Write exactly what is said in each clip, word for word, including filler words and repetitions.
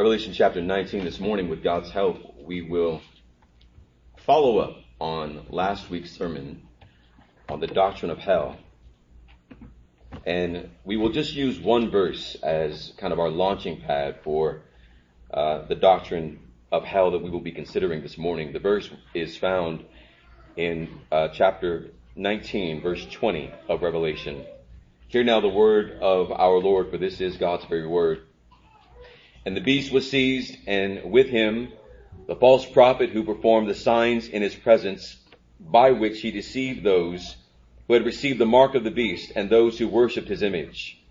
Revelation chapter nineteen this morning, with God's help, we will follow up on last week's sermon on the doctrine of hell. And we will just use one verse as kind of our launching pad for uh, the doctrine of hell that we will be considering this morning. The verse is found in uh, chapter nineteen, verse twenty of Revelation. Hear now the word of our Lord, for this is God's very word. And the beast was seized, and with him the false prophet who performed the signs in his presence, by which he deceived those who had received the mark of the beast and those who worshipped his image.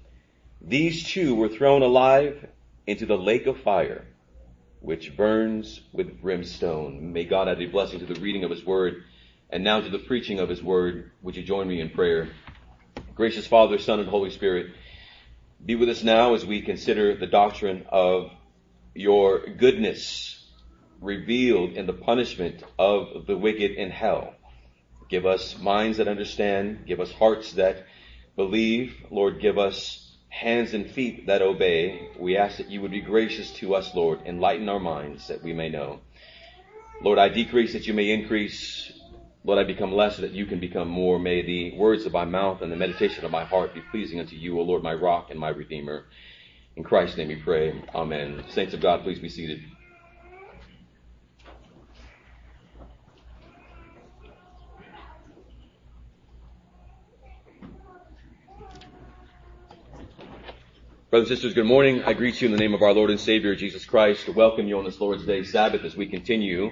These two were thrown alive into the lake of fire, which burns with brimstone. May God add a blessing to the reading of his word, and now to the preaching of his word. Would you join me in prayer? Gracious Father, Son, and Holy Spirit, be with us now as we consider the doctrine of your goodness revealed in the punishment of the wicked in hell. Give us minds that understand. Give us hearts that believe. Lord, give us hands and feet that obey. We ask that you would be gracious to us, Lord. Enlighten our minds that we may know. Lord, I decrease that you may increase. Lord, I become less so that you can become more. May the words of my mouth and the meditation of my heart be pleasing unto you, O Lord, my rock and my redeemer. In Christ's name we pray. Amen. Saints of God, please be seated. Brothers and sisters, good morning. I greet you in the name of our Lord and Savior, Jesus Christ, to welcome you on this Lord's Day Sabbath as we continue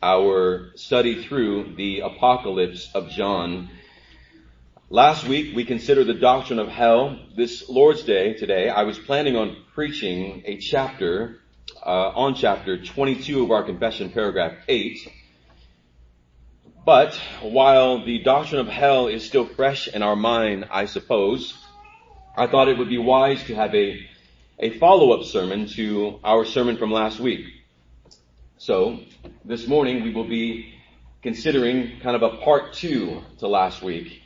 our study through the Apocalypse of John. Last week, we considered the doctrine of hell. This Lord's Day today, I was planning on preaching a chapter uh, on chapter twenty-two of our Confession, paragraph eight. But while the doctrine of hell is still fresh in our mind, I suppose, I thought it would be wise to have a, a follow-up sermon to our sermon from last week. So, this morning we will be considering kind of a part two to last week.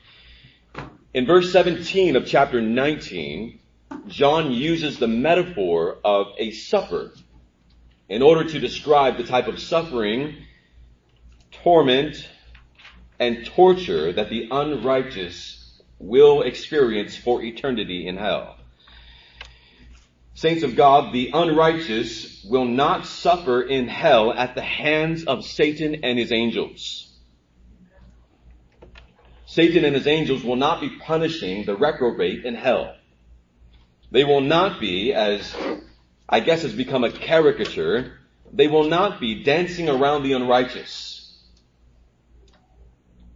In verse seventeen of chapter nineteen, John uses the metaphor of a supper in order to describe the type of suffering, torment, and torture that the unrighteous will experience for eternity in hell. Saints of God, the unrighteous will not suffer in hell at the hands of Satan and his angels. Satan and his angels will not be punishing the reprobate in hell. They will not be, as I guess has become a caricature, they will not be dancing around the unrighteous,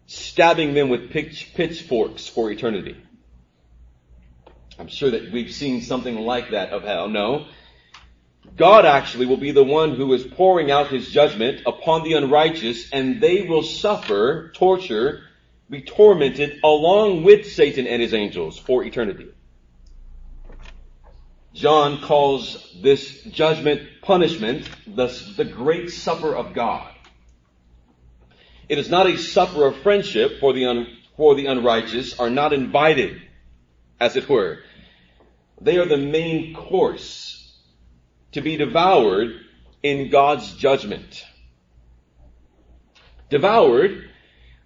stabbing them with pitch, pitchforks for eternity. I'm sure that we've seen something like that of hell. No. God actually will be the one who is pouring out his judgment upon the unrighteous, and they will suffer torture, be tormented along with Satan and his angels for eternity. John calls this judgment, punishment, the, the great supper of God. It is not a supper of friendship, for the un, for the unrighteous are not invited, as it were. They are the main course to be devoured in God's judgment. Devoured,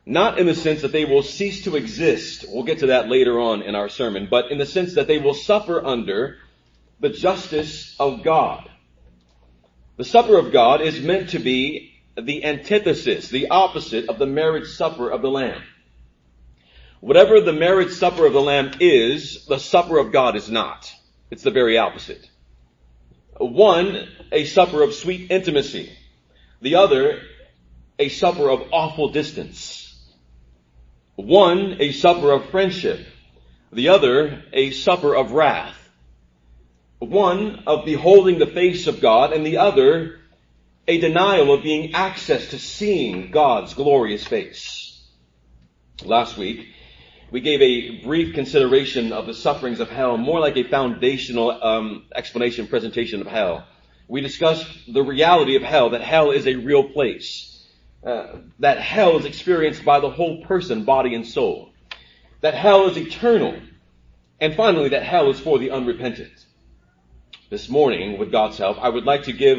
not in the sense that they will cease to exist. We'll get to that later on in our sermon, but in the sense that they will suffer under the justice of God. The supper of God is meant to be the antithesis, the opposite of the marriage supper of the Lamb. Whatever the marriage supper of the Lamb is, the supper of God is not. It's the very opposite. One, a supper of sweet intimacy. The other, a supper of awful distance. One, a supper of friendship. The other, a supper of wrath. One, of beholding the face of God, and the other, a denial of being access to seeing God's glorious face. Last week, we gave a brief consideration of the sufferings of hell, more like a foundational um, explanation, presentation of hell. We discussed the reality of hell, that hell is a real place, uh, that hell is experienced by the whole person, body and soul, that hell is eternal, and finally, that hell is for the unrepentant. this morning, with God's help, I would like to give,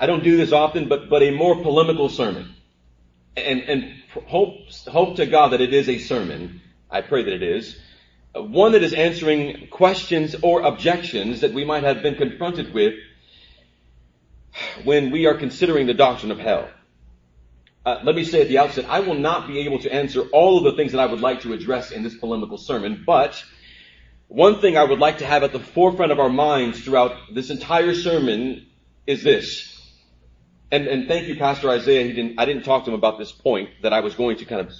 I don't do this often, but, but a more polemical sermon. And, and hope, hope to God that it is a sermon. I pray that it is. One that is answering questions or objections that we might have been confronted with when we are considering the doctrine of hell. Uh, let me say at the outset, I will not be able to answer all of the things that I would like to address in this polemical sermon, but one thing I would like to have at the forefront of our minds throughout this entire sermon is this. And, and thank you, Pastor Isaiah. He didn't, I didn't talk to him about this point that I was going to kind of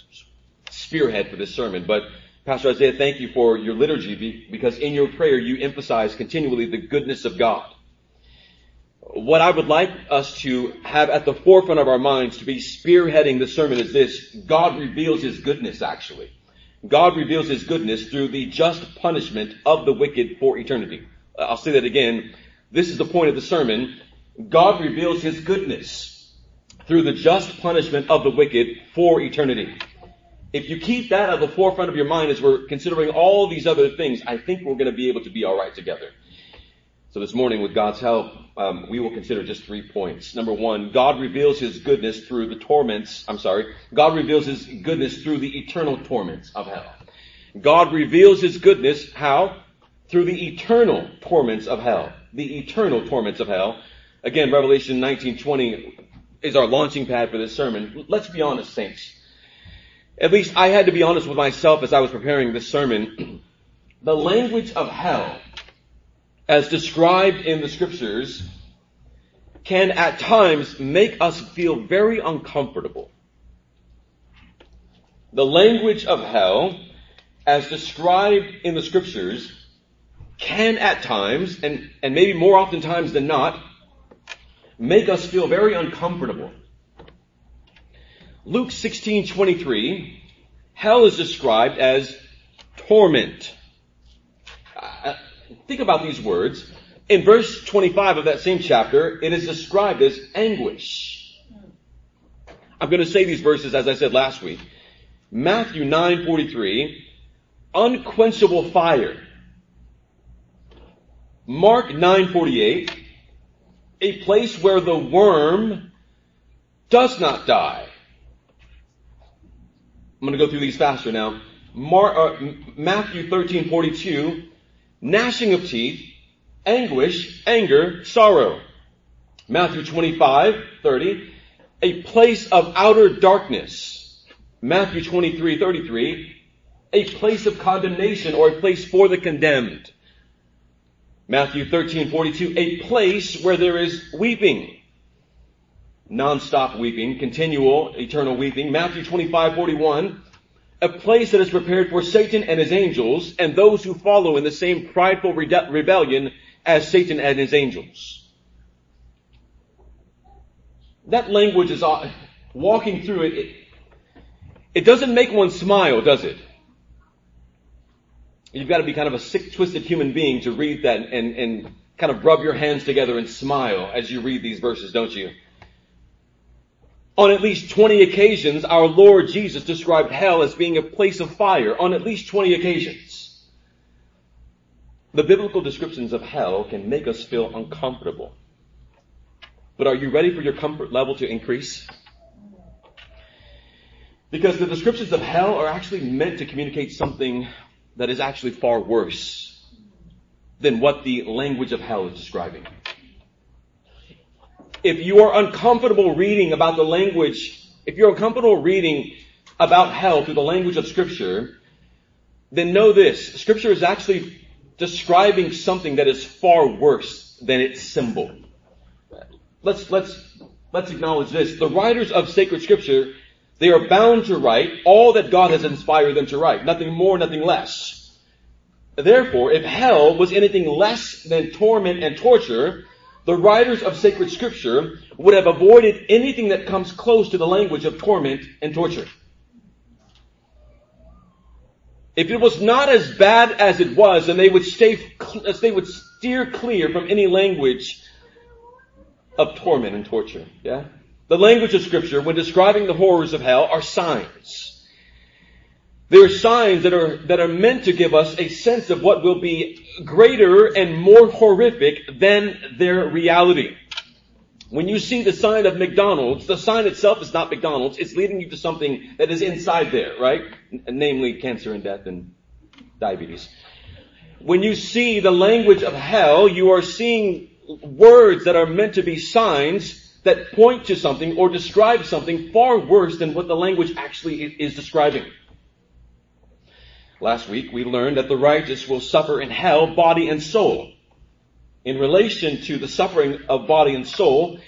spearhead for this sermon, but Pastor Isaiah, thank you for your liturgy, because in your prayer you emphasize continually the goodness of God. What I would like us to have at the forefront of our minds to be spearheading the sermon is this. God reveals his goodness, actually. God reveals his goodness through the just punishment of the wicked for eternity. I'll say that again. This is the point of the sermon. God reveals his goodness through the just punishment of the wicked for eternity. If you keep that at the forefront of your mind as we're considering all these other things, I think we're going to be able to be all right together. So this morning, with God's help, um, we will consider just three points. Number one, God reveals his goodness through the torments. I'm sorry. God reveals his goodness through the eternal torments of hell. God reveals his goodness how? Through the eternal torments of hell. The eternal torments of hell. Again, Revelation nineteen twenty is our launching pad for this sermon. Let's be honest, saints. At least I had to be honest with myself as I was preparing this sermon. The language of hell, as described in the scriptures, can at times make us feel very uncomfortable. The language of hell, as described in the scriptures, can at times, and, and maybe more often times than not, make us feel very uncomfortable. Luke sixteen twenty-three, hell is described as torment. Uh, Think about these words. In verse twenty-five of that same chapter, it is described as anguish. I'm going to say these verses as I said last week. Matthew nine forty-three, unquenchable fire. Mark nine forty-eight, a place where the worm does not die. I'm going to go through these faster now. Mark, uh, Matthew thirteen forty-two, gnashing of teeth, anguish, anger, sorrow. Matthew twenty-five thirty, a place of outer darkness. Matthew twenty-three thirty-three, a place of condemnation or a place for the condemned. Matthew thirteen forty-two, a place where there is weeping, non-stop weeping, continual, eternal weeping. Matthew twenty-five forty-one, a place that is prepared for Satan and his angels and those who follow in the same prideful rebellion as Satan and his angels. That language is, walking through it, it, it doesn't make one smile, does it? You've got to be kind of a sick, twisted human being to read that and, and kind of rub your hands together and smile as you read these verses, don't you? On at least twenty occasions, our Lord Jesus described hell as being a place of fire. On at least twenty occasions. The biblical descriptions of hell can make us feel uncomfortable. But are you ready for your comfort level to increase? Because the descriptions of hell are actually meant to communicate something that is actually far worse than what the language of hell is describing. If you are uncomfortable reading about the language, if you're uncomfortable reading about hell through the language of Scripture, then know this. Scripture is actually describing something that is far worse than its symbol. Let's, let's, let's acknowledge this. The writers of sacred Scripture, they are bound to write all that God has inspired them to write. Nothing more, nothing less. Therefore, if hell was anything less than torment and torture, the writers of sacred Scripture would have avoided anything that comes close to the language of torment and torture. If it was not as bad as it was, then they would stay, they would steer clear from any language of torment and torture. Yeah? The language of Scripture, when describing the horrors of hell, are signs. There are signs that are that are meant to give us a sense of what will be greater and more horrific than their reality. When you see the sign of McDonald's, the sign itself is not McDonald's. It's leading you to something that is inside there, right? N- namely, cancer and death and diabetes. When you see the language of hell, you are seeing words that are meant to be signs that point to something or describe something far worse than what the language actually is describing. Last week, we learned that the righteous will suffer in hell, body and soul. In relation to the suffering of body and soul,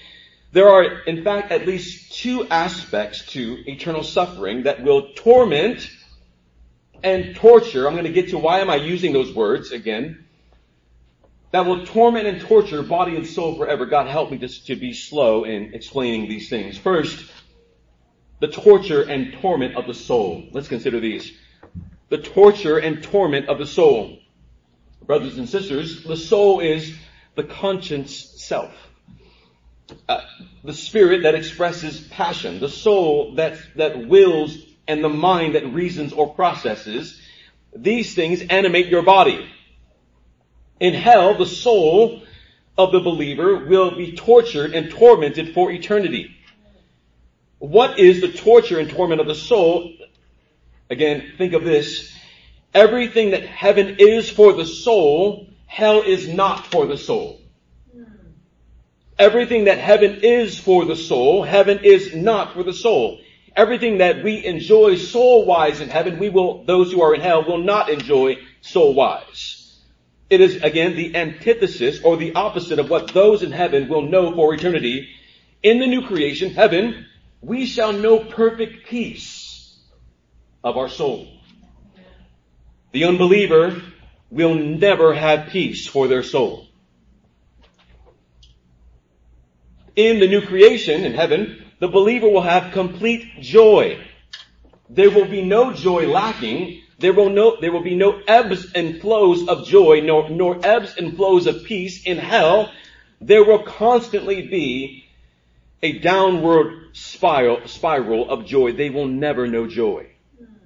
there are, in fact, at least two aspects to eternal suffering that will torment and torture. I'm going to get to why am I using those words again. That will torment and torture body and soul forever. God help me just to be slow in explaining these things. First, the torture and torment of the soul. Let's consider these. The torture and torment of the soul. Brothers and sisters, the soul is the conscience self. Uh, the spirit that expresses passion. The soul that, that wills and the mind that reasons or processes. These things animate your body. In hell, the soul of the believer will be tortured and tormented for eternity. What is the torture and torment of the soul? Again, think of this. Everything that heaven is for the soul, hell is not for the soul. Everything that heaven is for the soul, heaven is not for the soul. Everything that we enjoy soul-wise in heaven, we will, those who are in hell will not enjoy soul-wise. It is, again, the antithesis or the opposite of what those in heaven will know for eternity. In the new creation, heaven, we shall know perfect peace of our soul. The unbeliever will never have peace for their soul. In the new creation, in heaven, the believer will have complete joy. There will be no joy lacking. There will no, there will be no ebbs and flows of joy, nor, nor ebbs and flows of peace in hell. There will constantly be a downward spiral, spiral of joy. They will never know joy.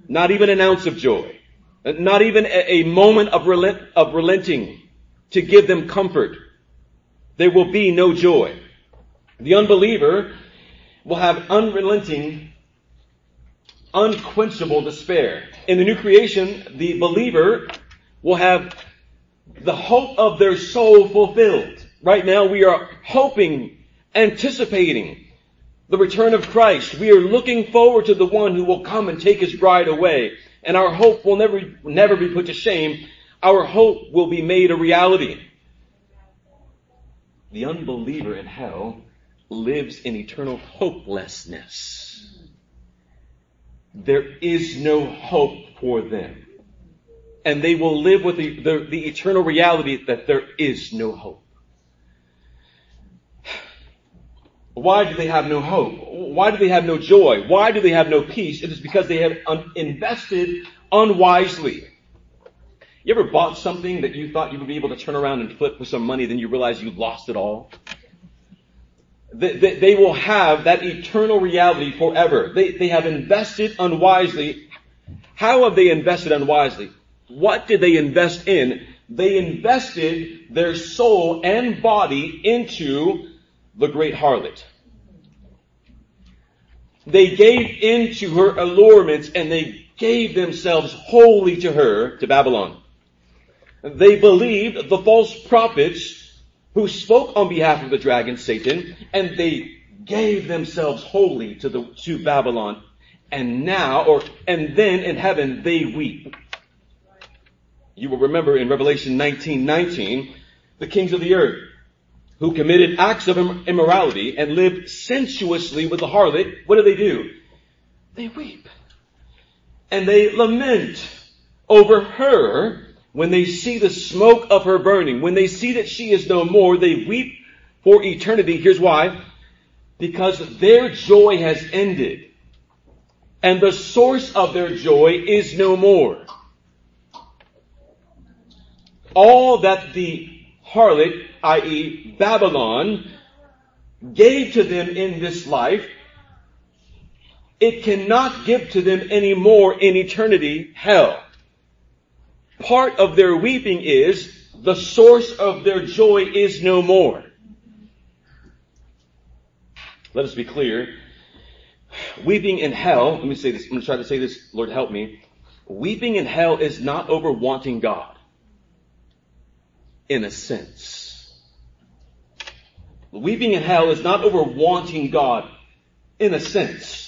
Not even an ounce of joy. Not even a, a moment of relent, of relenting to give them comfort. There will be no joy. The unbeliever will have unrelenting, unquenchable despair. In the new creation, the believer will have the hope of their soul fulfilled. Right now, we are hoping, anticipating the return of Christ. We are looking forward to the one who will come and take his bride away. And our hope will never, never be put to shame. Our hope will be made a reality. The unbeliever in hell lives in eternal hopelessness. There is no hope for them. And they will live with the, the, the eternal reality that there is no hope. Why do they have no hope? Why do they have no joy? Why do they have no peace? It is because they have un- invested unwisely. You ever bought something that you thought you would be able to turn around and flip for some money, then you realize you lost it all? They, they, they will have that eternal reality forever. They, they have invested unwisely. How have they invested unwisely? What did they invest in? They invested their soul and body into the great harlot. They gave in to her allurements and they gave themselves wholly to her, to Babylon. They believed the false prophets who spoke on behalf of the dragon, Satan, and they gave themselves wholly to the to Babylon. And now, or and then in heaven, they weep. You will remember in Revelation nineteen nineteen, the kings of the earth, who committed acts of immorality and lived sensuously with the harlot, what do they do? They weep. And they lament over her when they see the smoke of her burning. When they see that she is no more, they weep for eternity. Here's why. Because their joy has ended. And the source of their joy is no more. All that the harlot, that is. Babylon, gave to them in this life it cannot give to them any more in eternity hell. Part of their weeping is the source of their joy is no more. Let us be clear. Weeping in hell, let me say this, I'm going to try to say this, Lord help me. Weeping in hell is not over wanting God, in a sense. Weeping in hell is not over wanting God, in a sense.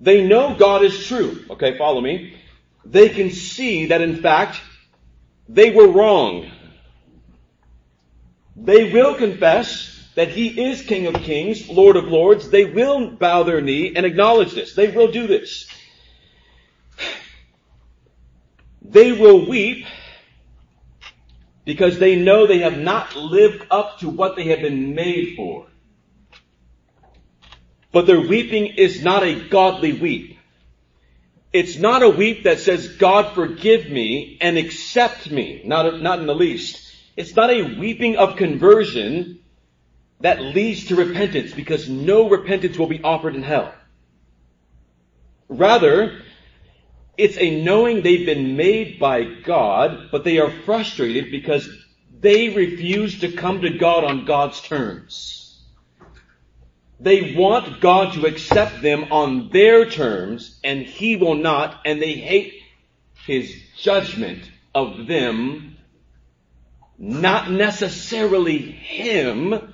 They know God is true. Okay, follow me. They can see that, in fact, they were wrong. They will confess that he is King of Kings, Lord of Lords. They will bow their knee and acknowledge this. They will do this. They will weep because they know they have not lived up to what they have been made for. But their weeping is not a godly weep. It's not a weep that says, God, forgive me and accept me. Not, not in the least. It's not a weeping of conversion that leads to repentance, because no repentance will be offered in hell. Rather, it's a knowing they've been made by God, but they are frustrated because they refuse to come to God on God's terms. They want God to accept them on their terms, and he will not, and they hate his judgment of them, not necessarily him,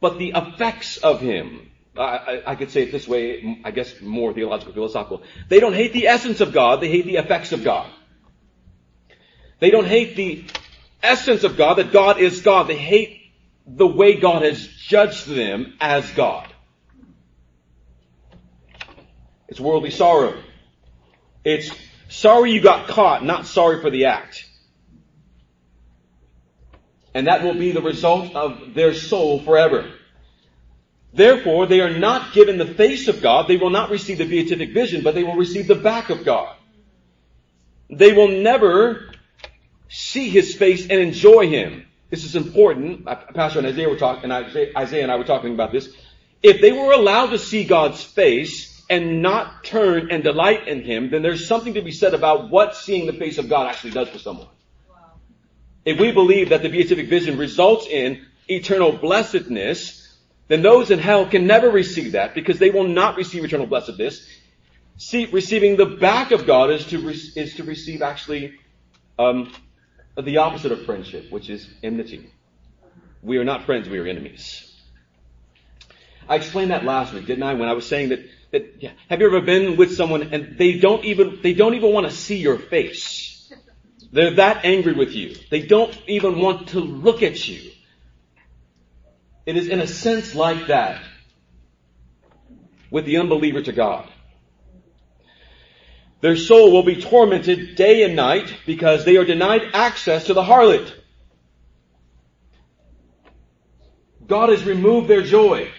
but the effects of him. I, I, I could say it this way, I guess more theological, philosophical. They don't hate the essence of God, they hate the effects of God. They don't hate the essence of God, that God is God. They hate the way God has judged them as God. It's worldly sorrow. It's sorry you got caught, not sorry for the act. And that will be the result of their soul forever. Therefore, they are not given the face of God. They will not receive the beatific vision, but they will receive the back of God. They will never see his face and enjoy him. This is important. Pastor and Isaiah were talking, and Isaiah and I were talking about this. If they were allowed to see God's face and not turn and delight in him, then there's something to be said about what seeing the face of God actually does for someone. If we believe that the beatific vision results in eternal blessedness, then those in hell can never receive that, because they will not receive eternal blessedness. See, receiving the back of God is to re- is to receive actually um, the opposite of friendship, which is enmity. We are not friends; we are enemies. I explained that last week, didn't I? When I was saying that that yeah, have you ever been with someone and they don't even they don't even want to see your face? They're that angry with you. They don't even want to look at you. It is in a sense like that with the unbeliever to God. Their soul will be tormented day and night because they are denied access to the harlot. God has removed their joy.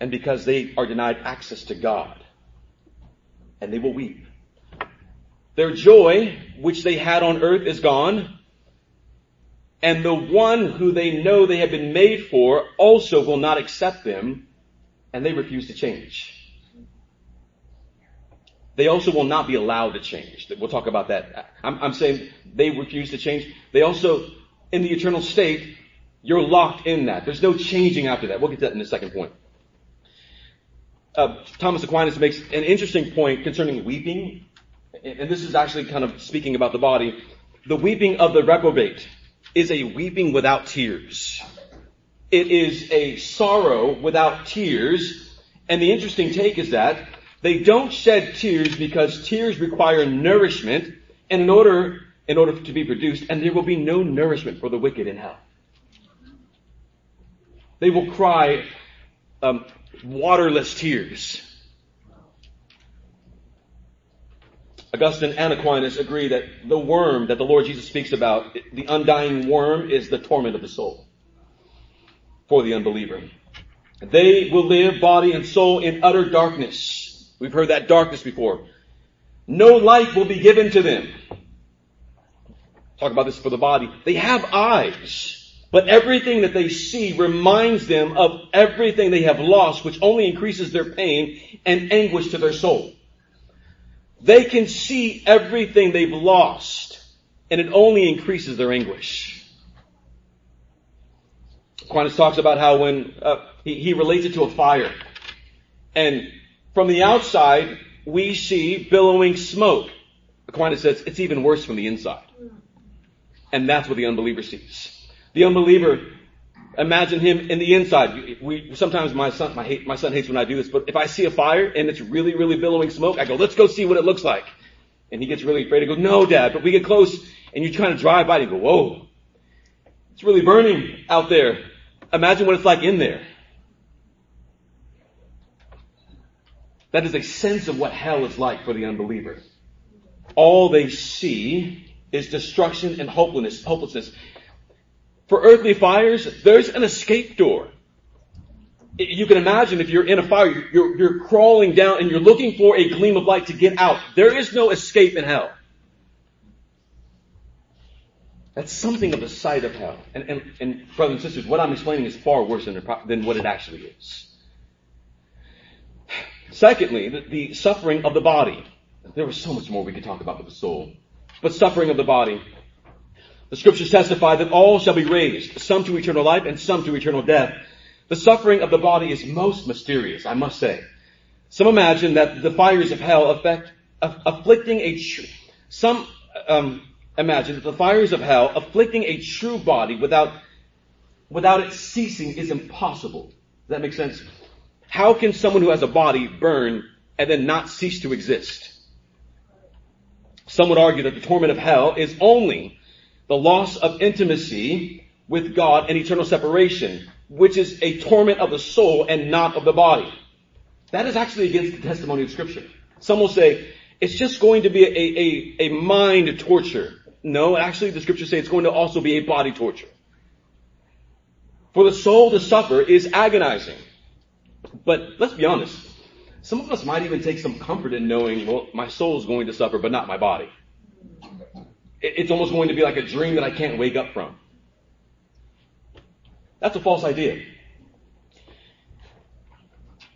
And because they are denied access to God. And they will weep. Their joy, which they had on earth, is gone. And the one who they know they have been made for also will not accept them, and they refuse to change. They also will not be allowed to change. We'll talk about that. I'm, I'm saying they refuse to change. They also, in the eternal state, you're locked in that. There's no changing after that. We'll get to that in the second point. Uh, Thomas Aquinas makes an interesting point concerning weeping. And this is actually kind of speaking about the body. The weeping of the reprobate is a weeping without tears. It is a sorrow without tears. And the interesting take is that they don't shed tears because tears require nourishment and in order, in order to be produced. And there will be no nourishment for the wicked in hell. They will cry um, waterless tears. Augustine and Aquinas agree that the worm that the Lord Jesus speaks about, the undying worm, is the torment of the soul for the unbeliever. They will live, body and soul, in utter darkness. We've heard that darkness before. No light will be given to them. Talk about this for the body. They have eyes, But everything that they see reminds them of everything they have lost, which only increases their pain and anguish to their soul. They can see everything they've lost, and it only increases their anguish. Aquinas talks about how when uh, he, he relates it to a fire. And from the outside, we see billowing smoke. Aquinas says it's even worse from the inside. And that's what the unbeliever sees. The unbeliever, imagine him in the inside. We sometimes my son, my, hate, my son hates when I do this, but if I see a fire and it's really, really billowing smoke, I go, let's go see what it looks like. And he gets really afraid. He goes, no, Dad, but we get close. And you kind of drive by and you go, whoa, it's really burning out there. Imagine what it's like in there. That is a sense of what hell is like for the unbeliever. All they see is destruction and hopelessness. hopelessness. For earthly fires, there's an escape door. You can imagine if you're in a fire, you're, you're crawling down and you're looking for a gleam of light to get out. There is no escape in hell. That's something of the sight of hell. And, and, and brothers and sisters, what I'm explaining is far worse than, than what it actually is. Secondly, the, the suffering of the body. There was so much more we could talk about with the soul. But suffering of the body. The scriptures testify that all shall be raised, some to eternal life and some to eternal death. The suffering of the body is most mysterious, I must say. Some imagine that the fires of hell affect aff- afflicting a tr- some um, imagine that the fires of hell afflicting a true body without without it ceasing is impossible. Does that make sense? How can someone who has a body burn and then not cease to exist? Some would argue that the torment of hell is only the loss of intimacy with God and eternal separation, which is a torment of the soul and not of the body. That is actually against the testimony of Scripture. Some will say, it's just going to be a, a, a mind torture. No, actually the Scriptures say it's going to also be a body torture. For the soul to suffer is agonizing. But let's be honest, some of us might even take some comfort in knowing, well, my soul is going to suffer, but not my body. It's almost going to be like a dream that I can't wake up from. That's a false idea.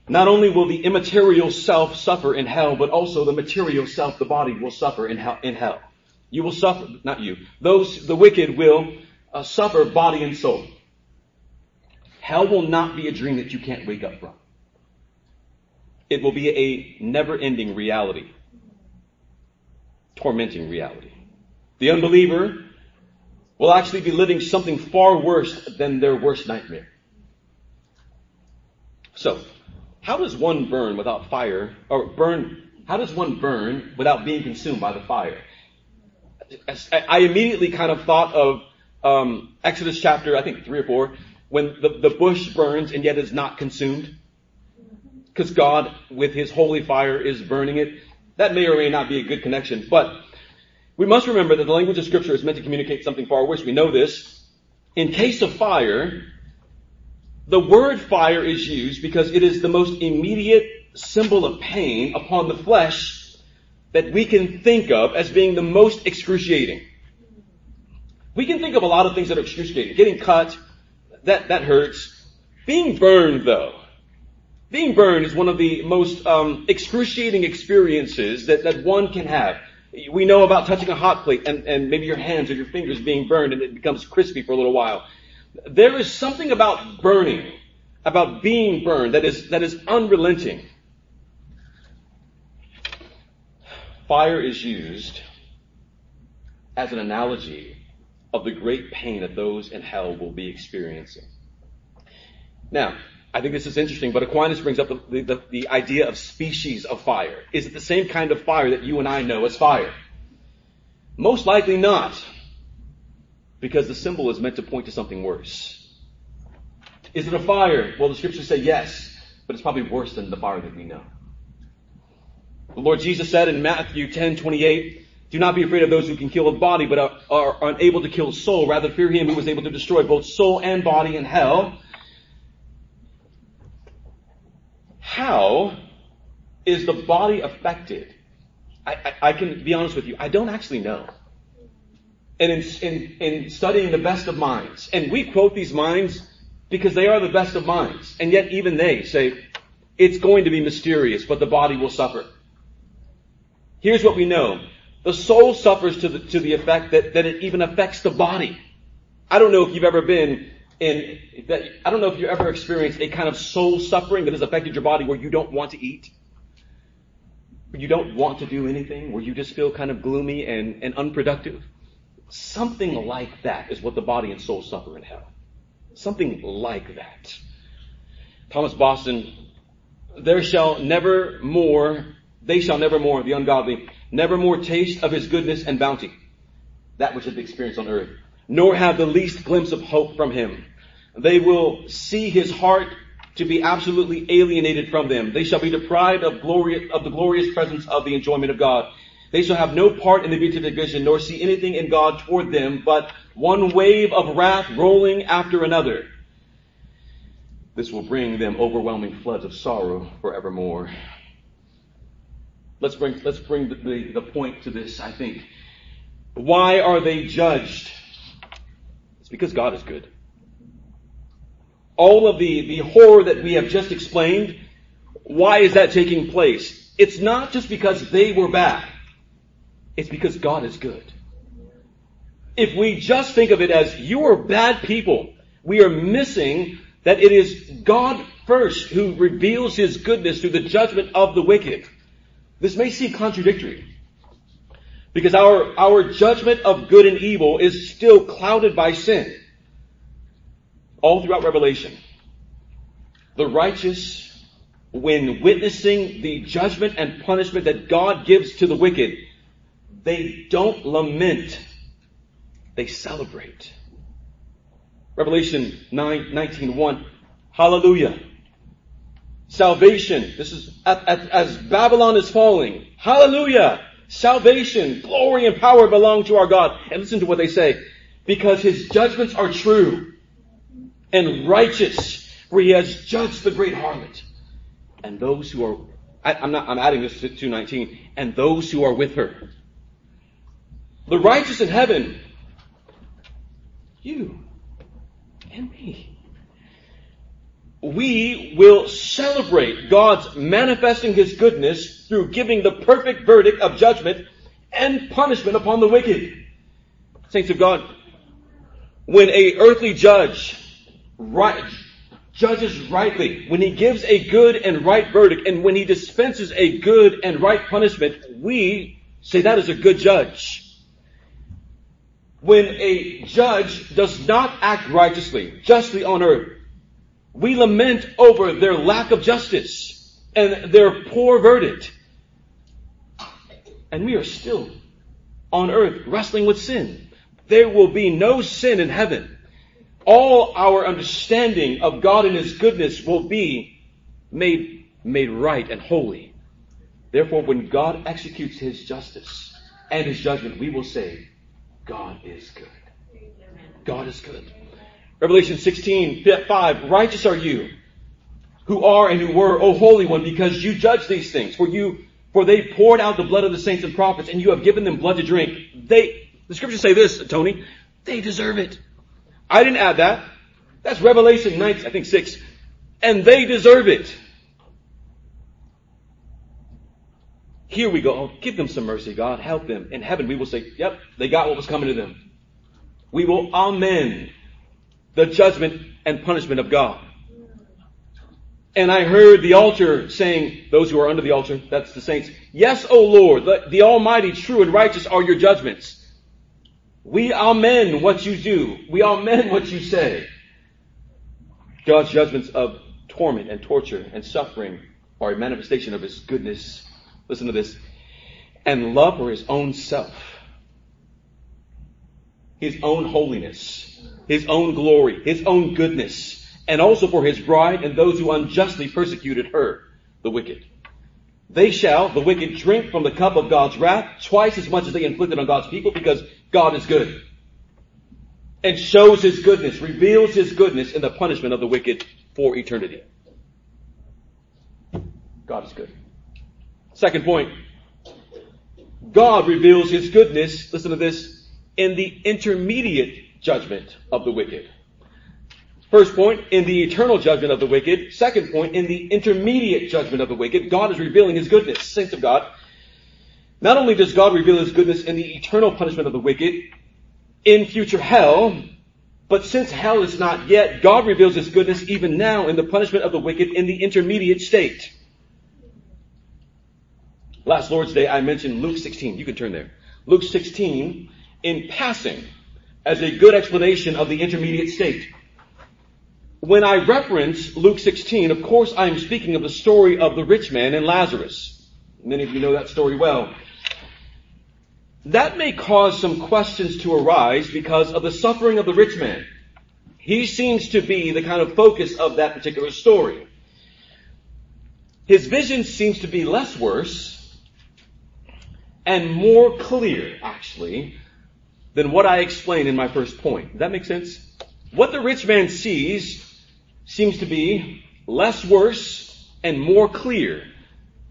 Not only will the immaterial self suffer in hell, but also the material self, the body, will suffer in hell. In hell. You will suffer, not you. Those, the wicked will uh, suffer body and soul. Hell will not be a dream that you can't wake up from. It will be a never-ending reality. Tormenting reality. The unbeliever will actually be living something far worse than their worst nightmare. So, how does one burn without fire, or burn, how does one burn without being consumed by the fire? I immediately kind of thought of um, Exodus chapter, I think three or four, when the, the bush burns and yet is not consumed, because God with his holy fire is burning it. That may or may not be a good connection, but we must remember that the language of Scripture is meant to communicate something far worse. We know this. In case of fire, the word fire is used because it is the most immediate symbol of pain upon the flesh that we can think of as being the most excruciating. We can think of a lot of things that are excruciating. Getting cut, that, that hurts. Being burned, though. Being burned is one of the most um, excruciating experiences that, that one can have. We know about touching a hot plate and, and maybe your hands or your fingers being burned and it becomes crispy for a little while. There is something about burning, about being burned, that is that is unrelenting. Fire is used as an analogy of the great pain that those in hell will be experiencing. Now, I think this is interesting, but Aquinas brings up the, the, the idea of species of fire. Is it the same kind of fire that you and I know as fire? Most likely not, because the symbol is meant to point to something worse. Is it a fire? Well, the scriptures say yes, but it's probably worse than the fire that we know. The Lord Jesus said in Matthew ten twenty-eight, do not be afraid of those who can kill a body, but are, are unable to kill a soul. Rather fear him who was able to destroy both soul and body in hell. How is the body affected? I, I, I can be honest with you. I don't actually know. and in, in, in studying the best of minds. And we quote these minds because they are the best of minds. And yet even they say, it's going to be mysterious, but the body will suffer. Here's what we know. The soul suffers to the, to the effect that, that it even affects the body. I don't know if you've ever been in, I don't know if you've ever experienced a kind of soul suffering that has affected your body where you don't want to eat, where you don't want to do anything, where you just feel kind of gloomy and, and unproductive. Something like that is what the body and soul suffer in hell. Something like that. Thomas Boston, there shall never more, they shall never more, the ungodly, never more taste of his goodness and bounty, that which is experienced on earth, nor have the least glimpse of hope from him. They will see his heart to be absolutely alienated from them. They shall be deprived of glory, of the glorious presence of the enjoyment of God. They shall have no part in the beatific vision, nor see anything in God toward them, but one wave of wrath rolling after another. This will bring them overwhelming floods of sorrow forevermore. Let's bring, let's bring the, the, the point to this, I think. Why are they judged? It's because God is good. All of the, the horror that we have just explained, why is that taking place? It's not just because they were bad. It's because God is good. If we just think of it as you are bad people, we are missing that it is God first who reveals his goodness through the judgment of the wicked. This may seem contradictory because our, our judgment of good and evil is still clouded by sin. All throughout Revelation, the righteous, when witnessing the judgment and punishment that God gives to the wicked, they don't lament, they celebrate. Revelation nine nineteen one, hallelujah. Salvation, this is, as Babylon is falling, hallelujah, salvation, glory and power belong to our God. And listen to what they say, because his judgments are true and righteous, for he has judged the great harlot. And those who are, I, I'm not, I'm adding this to two nineteen, and those who are with her. The righteous in heaven, you and me. We will celebrate God's manifesting his goodness through giving the perfect verdict of judgment and punishment upon the wicked. Saints of God, when a earthly judge right, judges rightly, when he gives a good and right verdict, and when he dispenses a good and right punishment, we say that is a good judge. When a judge does not act righteously, justly on earth, we lament over their lack of justice and their poor verdict. And we are still on earth wrestling with sin. There will be no sin in heaven. All our understanding of God and his goodness will be made, made right and holy. Therefore, when God executes his justice and his judgment, we will say, God is good. God is good. Revelation sixteen five, righteous are you who are and who were, O Holy One, because you judge these things. For you, for they poured out the blood of the saints and prophets, and you have given them blood to drink. They, the scriptures say this, Tony, they deserve it. I didn't add that. That's Revelation nine, I think six. And they deserve it. Here we go. Oh, give them some mercy, God. Help them. In heaven, we will say, yep, they got what was coming to them. We will amen the judgment and punishment of God. And I heard the altar saying, those who are under the altar, that's the saints, yes, O Lord, the, the Almighty, true and righteous are your judgments. We amen what you do. We amen what you say. God's judgments of torment and torture and suffering are a manifestation of his goodness. Listen to this. And love for his own self. His own holiness, his own glory, his own goodness, and also for his bride and those who unjustly persecuted her, the wicked. They shall, the wicked, drink from the cup of God's wrath twice as much as they inflicted on God's people, because God is good and shows his goodness, reveals his goodness in the punishment of the wicked for eternity. God is good. Second point, God reveals his goodness, listen to this, in the intermediate judgment of the wicked. First point, in the eternal judgment of the wicked. Second point, in the intermediate judgment of the wicked, God is revealing his goodness. Saints of God, not only does God reveal his goodness in the eternal punishment of the wicked, in future hell, but since hell is not yet, God reveals his goodness even now in the punishment of the wicked in the intermediate state. Last Lord's Day, I mentioned Luke sixteen. You can turn there. Luke sixteen, in passing, as a good explanation of the intermediate state. When I reference Luke sixteen, of course, I am speaking of the story of the rich man and Lazarus. Many of you know that story well. That may cause some questions to arise because of the suffering of the rich man. He seems to be the kind of focus of that particular story. His vision seems to be less worse and more clear, actually, than what I explained in my first point. Does that make sense? What the rich man sees seems to be less worse and more clear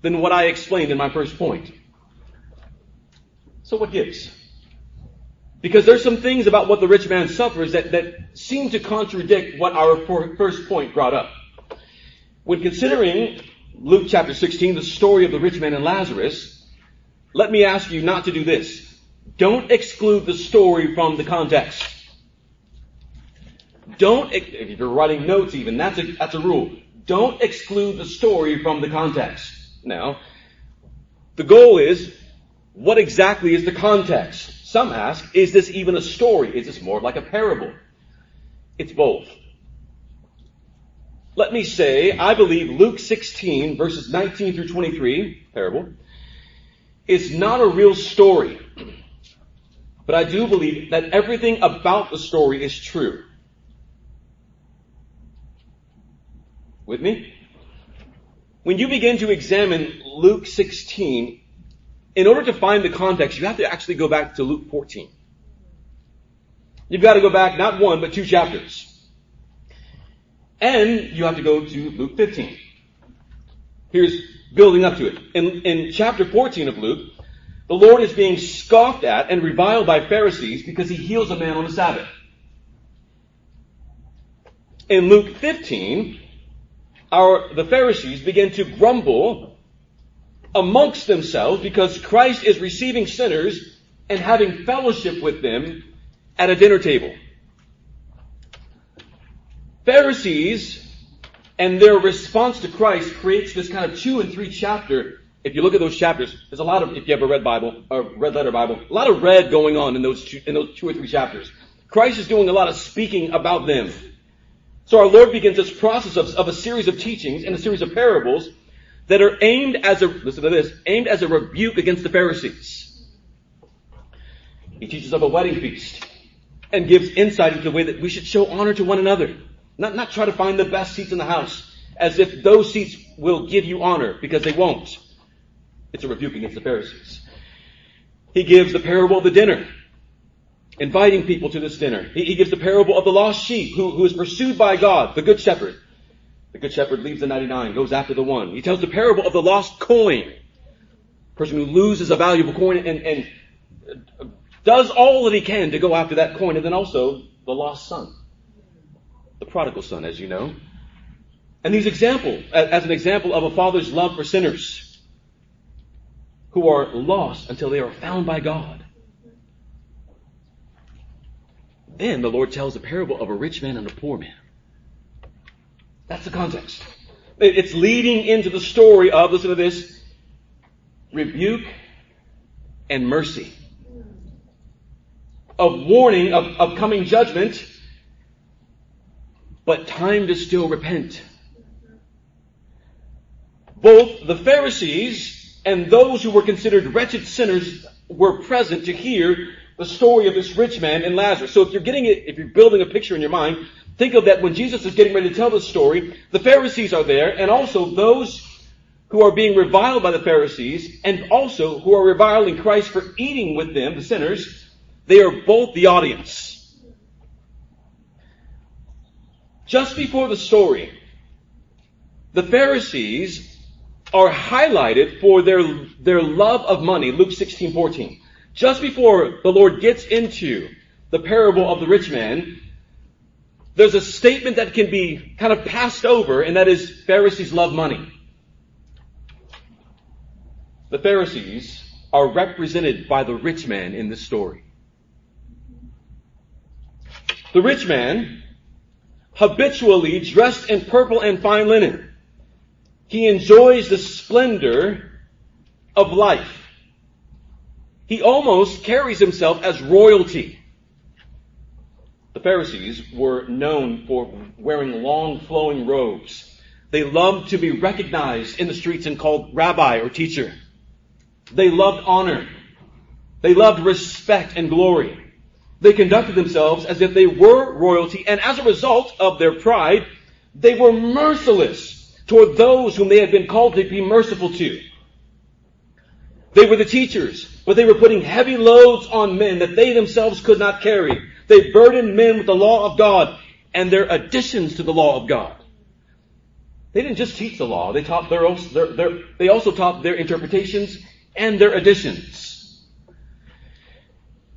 than what I explained in my first point. So what gives? Because there's some things about what the rich man suffers that, that seem to contradict what our first point brought up. When considering Luke chapter sixteen, the story of the rich man and Lazarus, let me ask you not to do this. Don't exclude the story from the context. Don't, if you're writing notes even, that's a, that's a rule. Don't exclude the story from the context. Now, the goal is, what exactly is the context? Some ask, is this even a story? Is this more like a parable? It's both. Let me say, I believe Luke sixteen, verses nineteen through twenty-three, parable, is not a real story. But I do believe that everything about the story is true. With me? When you begin to examine Luke sixteen, in order to find the context, you have to actually go back to Luke fourteen. You've got to go back not one, but two chapters. And you have to go to Luke fifteen. Here's building up to it. In, in chapter fourteen of Luke, the Lord is being scoffed at and reviled by Pharisees because he heals a man on the Sabbath. In Luke fifteen, our, the Pharisees begin to grumble amongst themselves because Christ is receiving sinners and having fellowship with them at a dinner table. Pharisees and their response to Christ creates this kind of two and three chapter. If you look at those chapters, there's a lot of, if you have a red Bible, a red letter Bible, a lot of red going on in those two, in those two or three chapters. Christ is doing a lot of speaking about them. So our Lord begins this process of, of a series of teachings and a series of parables that are aimed as a, listen to this, aimed as a rebuke against the Pharisees. He teaches of a wedding feast and gives insight into the way that we should show honor to one another. Not, not try to find the best seats in the house as if those seats will give you honor, because they won't. It's a rebuke against the Pharisees. He gives the parable of the dinner, inviting people to this dinner. He, he gives the parable of the lost sheep who, who is pursued by God, the good shepherd. The good shepherd leaves the ninety-nine, goes after the one. He tells the parable of the lost coin. The person who loses a valuable coin and, and does all that he can to go after that coin. And then also the lost son, the prodigal son, as you know. And these example, as an example of a father's love for sinners who are lost until they are found by God. Then the Lord tells the parable of a rich man and a poor man. That's the context. It's leading into the story of, listen to this, rebuke and mercy. Of warning of, of coming judgment, but time to still repent. Both the Pharisees and those who were considered wretched sinners were present to hear the story of this rich man and Lazarus. So if you're getting it, if you're building a picture in your mind, think of that when Jesus is getting ready to tell the story, the Pharisees are there, and also those who are being reviled by the Pharisees, and also who are reviling Christ for eating with them, the sinners, they are both the audience. Just before the story, the Pharisees are highlighted for their, their love of money, Luke sixteen fourteen. Just before the Lord gets into the parable of the rich man, there's a statement that can be kind of passed over, and that is Pharisees love money. The Pharisees are represented by the rich man in this story. The rich man habitually dressed in purple and fine linen. He enjoys the splendor of life. He almost carries himself as royalty. The Pharisees were known for wearing long flowing robes. They loved to be recognized in the streets and called rabbi or teacher. They loved honor. They loved respect and glory. They conducted themselves as if they were royalty, and as a result of their pride, they were merciless toward those whom they had been called to be merciful to. They were the teachers, but they were putting heavy loads on men that they themselves could not carry. They burdened men with the law of God and their additions to the law of God. They didn't just teach the law. They taught their, their, their, they also taught their interpretations and their additions.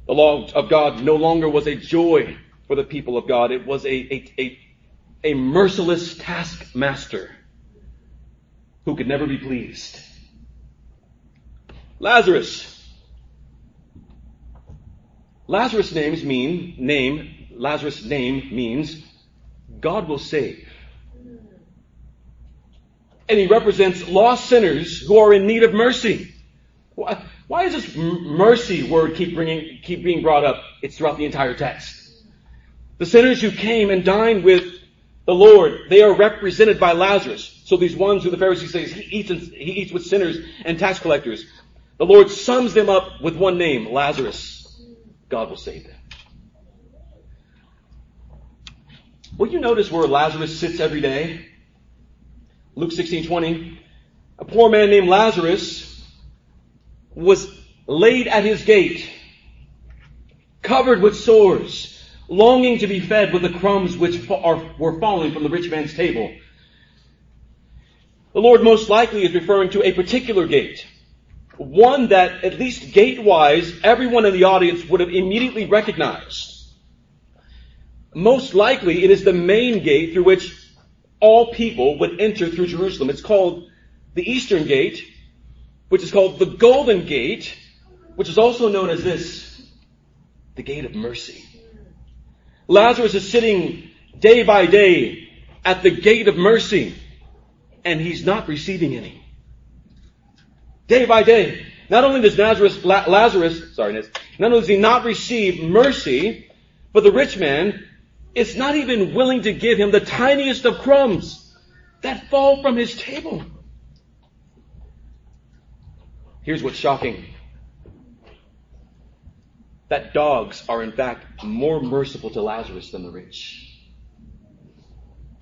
The law of God no longer was a joy for the people of God. It was a, a, a, a merciless taskmaster who could never be pleased. Lazarus. Lazarus' names mean name. Lazarus' name means God will save, and he represents lost sinners who are in need of mercy. Why, why is this mercy word keep bringing, keep being brought up? It's throughout the entire text. The sinners who came and dined with the Lord, they are represented by Lazarus. So these ones who the Pharisees say he eats and, he eats with sinners and tax collectors. The Lord sums them up with one name, Lazarus. God will save them. Will you notice where Lazarus sits every day? Luke sixteen twenty. A poor man named Lazarus was laid at his gate, covered with sores, longing to be fed with the crumbs which are, were falling from the rich man's table. The Lord most likely is referring to a particular gate. One that, at least gate-wise, everyone in the audience would have immediately recognized. Most likely, it is the main gate through which all people would enter through Jerusalem. It's called the Eastern Gate, which is called the Golden Gate, which is also known as this, the Gate of Mercy. Lazarus is sitting day by day at the Gate of Mercy, and he's not receiving any. Day by day, not only does Lazarus, Lazarus, sorry, not only does he not receive mercy, but the rich man is not even willing to give him the tiniest of crumbs that fall from his table. Here's what's shocking. That dogs are in fact more merciful to Lazarus than the rich.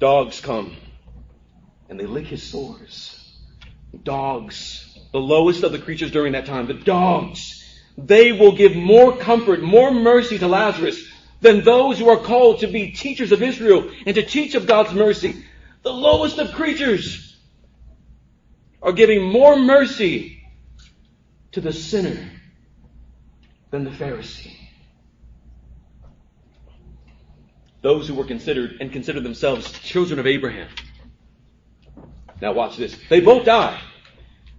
Dogs come and they lick his sores. Dogs, the lowest of the creatures during that time, the dogs, they will give more comfort, more mercy to Lazarus than those who are called to be teachers of Israel and to teach of God's mercy. The lowest of creatures are giving more mercy to the sinner than the Pharisee. Those who were considered and considered themselves children of Abraham. Now watch this. They both die.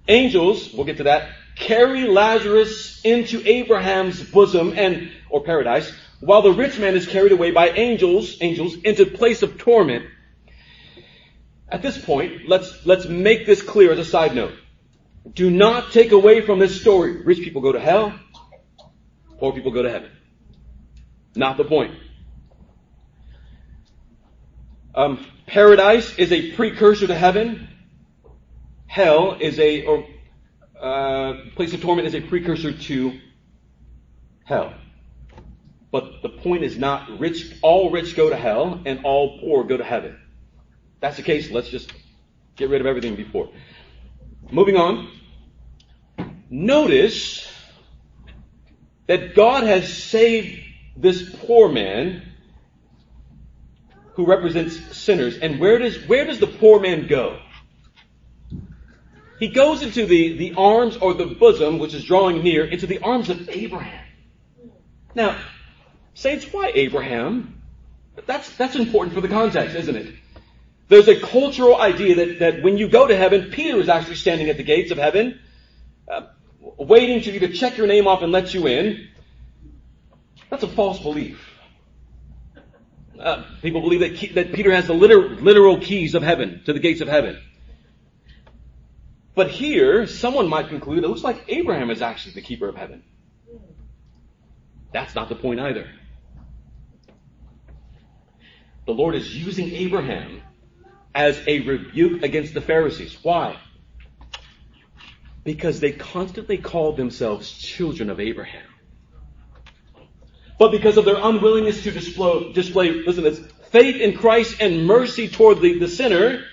Angels, we'll get to that, carry Lazarus into Abraham's bosom and or paradise, while the rich man is carried away by angels, angels into place of torment. At this point, let's let's make this clear as a side note. Do not take away from this story. Rich people go to hell, poor people go to heaven. Not the point. Um, paradise is a precursor to heaven. Hell is a, or, uh, place of torment is a precursor to hell. But the point is not rich, all rich go to hell and all poor go to heaven. If that's the case, let's just get rid of everything before. Moving on. Notice that God has saved this poor man who represents sinners. And where does, where does the poor man go? He goes into the, the arms or the bosom, which is drawing near, into the arms of Abraham. Now, saints, why Abraham? That's, that's important for the context, isn't it? There's a cultural idea that, that when you go to heaven, Peter is actually standing at the gates of heaven, uh, waiting for you to check your name off and let you in. That's a false belief. Uh, people believe that, key, that Peter has the liter, literal keys of heaven, to the gates of heaven. But here, someone might conclude it looks like Abraham is actually the keeper of heaven. That's not the point either. The Lord is using Abraham as a rebuke against the Pharisees. Why? Because they constantly called themselves children of Abraham. But because of their unwillingness to display, display listen to this, faith in Christ and mercy toward the, the sinner,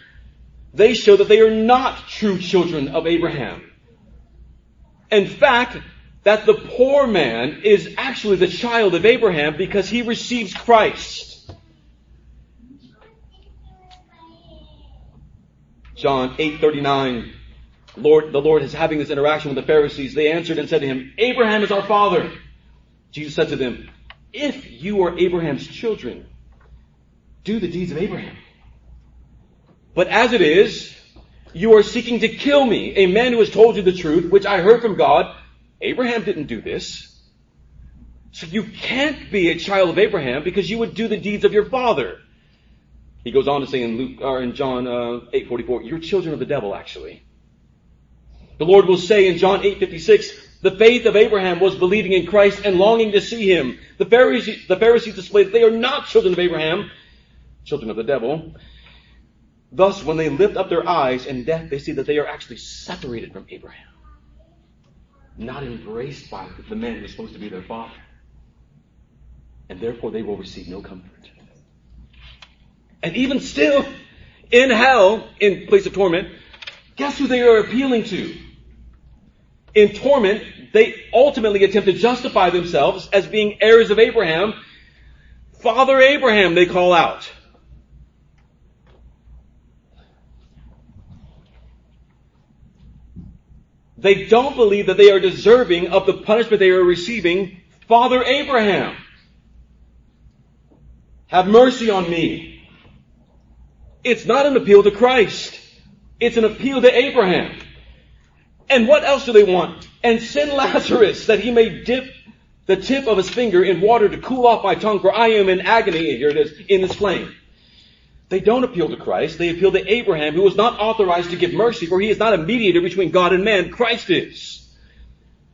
they show that they are not true children of Abraham. In fact, that the poor man is actually the child of Abraham because he receives Christ. John eight thirty-nine, Lord, the Lord is having this interaction with the Pharisees. They answered and said to him, Abraham is our father. Jesus said to them, if you are Abraham's children, do the deeds of Abraham. But as it is, you are seeking to kill me, a man who has told you the truth, which I heard from God. Abraham didn't do this. So you can't be a child of Abraham because you would do the deeds of your father. He goes on to say in Luke or in John uh, eight forty-four, you're children of the devil, actually. The Lord will say in John eight fifty-six, the faith of Abraham was believing in Christ and longing to see him. The Pharisees, the Pharisees displayed that they are not children of Abraham, children of the devil. Thus, when they lift up their eyes in death, they see that they are actually separated from Abraham, not embraced by the man who is supposed to be their father. And therefore, they will receive no comfort. And even still, in hell, in place of torment, guess who they are appealing to? In torment, they ultimately attempt to justify themselves as being heirs of Abraham. Father Abraham, they call out. They don't believe that they are deserving of the punishment they are receiving. Father Abraham, have mercy on me. It's not an appeal to Christ. It's an appeal to Abraham. And what else do they want? And send Lazarus that he may dip the tip of his finger in water to cool off my tongue, for I am in agony, here it is, in this flame. They don't appeal to Christ. They appeal to Abraham, who was not authorized to give mercy, for he is not a mediator between God and man. Christ is.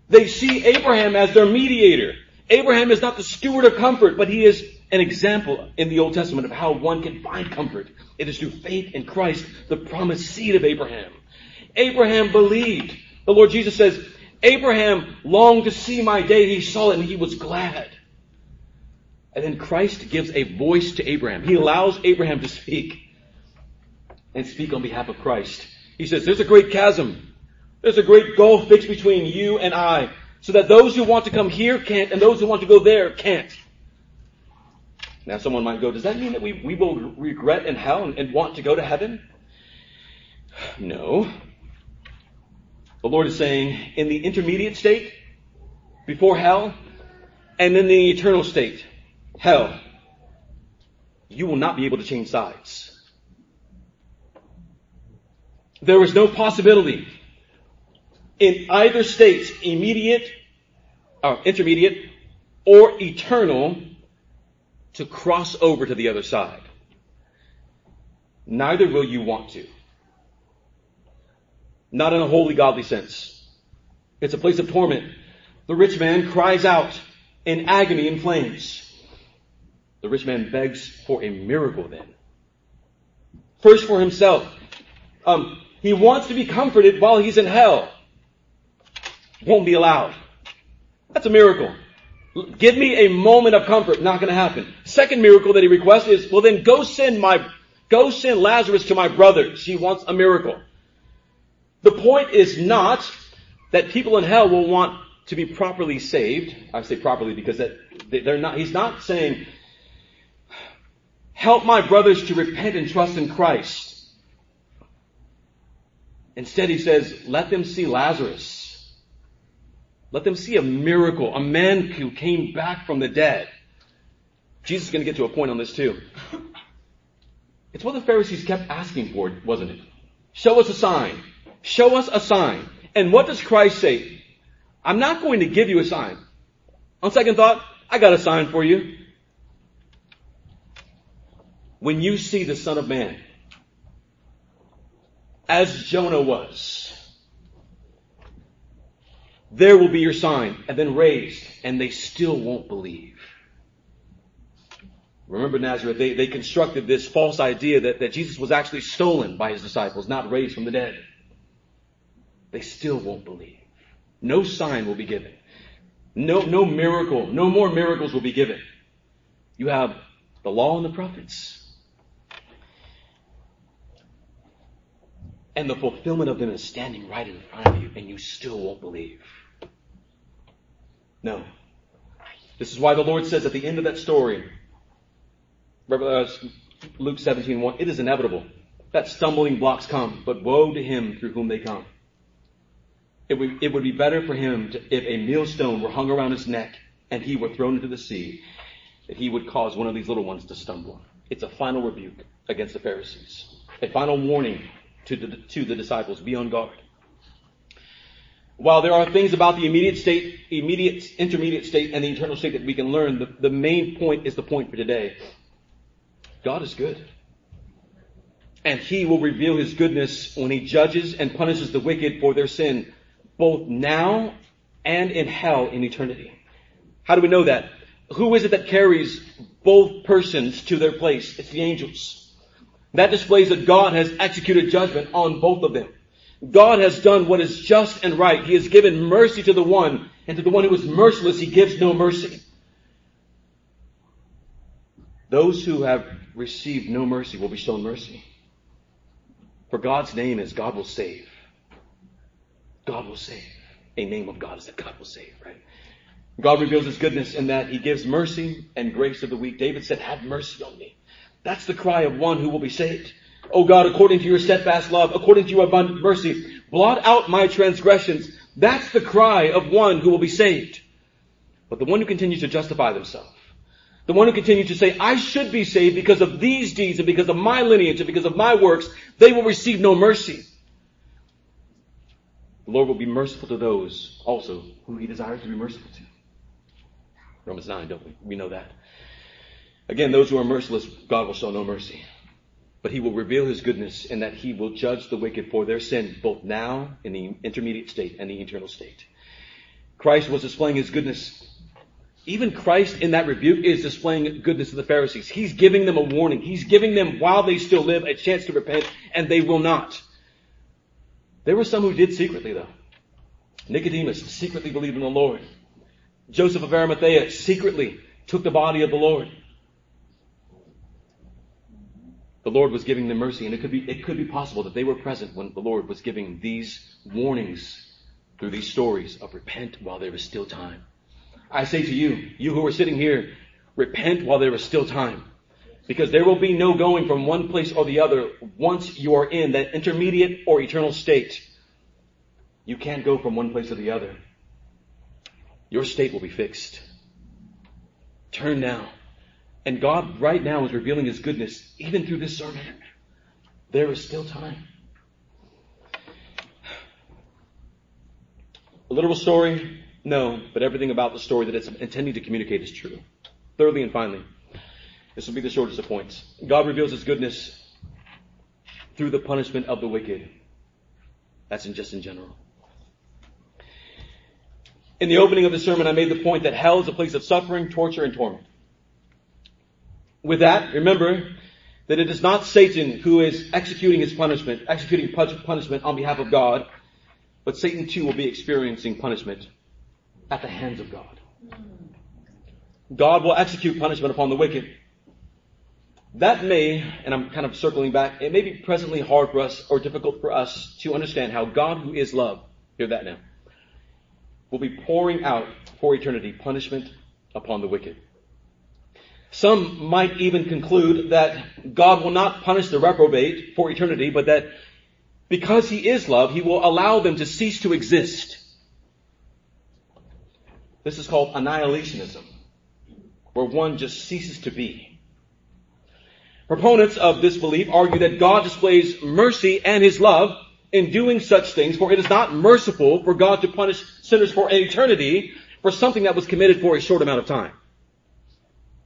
They see Abraham as their mediator. Abraham is not the steward of comfort, but he is an example in the Old Testament of how one can find comfort. It is through faith in Christ, the promised seed of Abraham. Abraham believed. The Lord Jesus says, Abraham longed to see my day. He saw it and he was glad. And then Christ gives a voice to Abraham. He allows Abraham to speak and speak on behalf of Christ. He says, there's a great chasm. There's a great gulf fixed between you and I, so that those who want to come here can't and those who want to go there can't. Now someone might go, does that mean that we, we will regret in hell and, and want to go to heaven? No. The Lord is saying, in the intermediate state, before hell, and in the eternal state, hell, you will not be able to change sides. There is no possibility in either state, immediate, or intermediate, or eternal, to cross over to the other side. Neither will you want to. Not in a holy, godly sense. It's a place of torment. The rich man cries out in agony and flames. The rich man begs for a miracle then. First for himself. Um, he wants to be comforted while he's in hell. Won't be allowed. That's a miracle. Give me a moment of comfort. Not going to happen. Second miracle that he requests is, well then go send my, go send Lazarus to my brothers. He wants a miracle. The point is not that people in hell will want to be properly saved. I say properly because that they're not. He's not saying, help my brothers to repent and trust in Christ. Instead, he says, let them see Lazarus. Let them see a miracle, a man who came back from the dead. Jesus is going to get to a point on this too. It's what the Pharisees kept asking for, wasn't it? Show us a sign. Show us a sign. And what does Christ say? I'm not going to give you a sign. On second thought, I got a sign for you. When you see the Son of Man, as Jonah was, there will be your sign, and then raised, and they still won't believe. Remember Nazareth, they, they constructed this false idea that, that Jesus was actually stolen by his disciples, not raised from the dead. They still won't believe. No sign will be given. No, no miracle, no more miracles will be given. You have the law and the prophets. And the fulfillment of them is standing right in front of you, and you still won't believe. No. This is why the Lord says at the end of that story, Luke seventeen one, it is inevitable that stumbling blocks come, but woe to him through whom they come. It would, it would be better for him to, if a millstone were hung around his neck and he were thrown into the sea, that he would cause one of these little ones to stumble. It's a final rebuke against the Pharisees, a final warning To the, to the disciples, be on guard. While there are things about the immediate state, immediate, intermediate state, and the eternal state that we can learn, the, the main point is the point for today. God is good. And he will reveal his goodness when he judges and punishes the wicked for their sin, both now and in hell in eternity. How do we know that? Who is it that carries both persons to their place? It's the angels. That displays that God has executed judgment on both of them. God has done what is just and right. He has given mercy to the one, and to the one who is merciless, he gives no mercy. Those who have received no mercy will be shown mercy. For God's name is God will save. God will save. A name of God is that God will save, right? God reveals his goodness in that he gives mercy and grace to the weak. David said, have mercy on me. That's the cry of one who will be saved. Oh God, according to your steadfast love, according to your abundant mercy, blot out my transgressions. That's the cry of one who will be saved. But the one who continues to justify themselves, the one who continues to say, I should be saved because of these deeds and because of my lineage and because of my works, they will receive no mercy. The Lord will be merciful to those also whom he desires to be merciful to. Romans nine, don't we? We know that. Again, those who are merciless, God will show no mercy. But he will reveal his goodness in that he will judge the wicked for their sin, both now in the intermediate state and the eternal state. Christ was displaying his goodness. Even Christ in that rebuke is displaying goodness to the Pharisees. He's giving them a warning. He's giving them, while they still live, a chance to repent, and they will not. There were some who did secretly, though. Nicodemus secretly believed in the Lord. Joseph of Arimathea secretly took the body of the Lord. The Lord was giving them mercy, and it could be it could be possible that they were present when the Lord was giving these warnings through these stories of repent while there is still time. I say to you, you who are sitting here, repent while there is still time, because there will be no going from one place or the other once you are in that intermediate or eternal state. You can't go from one place to the other. Your state will be fixed. Turn now. And God right now is revealing his goodness, even through this sermon. There is still time. A literal story? No, but everything about the story that it's intending to communicate is true. Thirdly and finally, this will be the shortest of points. God reveals his goodness through the punishment of the wicked. That's in just in general. In the opening of the sermon, I made the point that hell is a place of suffering, torture, and torment. With that, remember that it is not Satan who is executing his punishment, executing punishment on behalf of God, but Satan too will be experiencing punishment at the hands of God. God will execute punishment upon the wicked. That may, and I'm kind of circling back, it may be presently hard for us or difficult for us to understand how God, who is love, hear that now, will be pouring out for eternity punishment upon the wicked. Some might even conclude that God will not punish the reprobate for eternity, but that because he is love, he will allow them to cease to exist. This is called annihilationism, where one just ceases to be. Proponents of this belief argue that God displays mercy and his love in doing such things, for it is not merciful for God to punish sinners for an eternity for something that was committed for a short amount of time.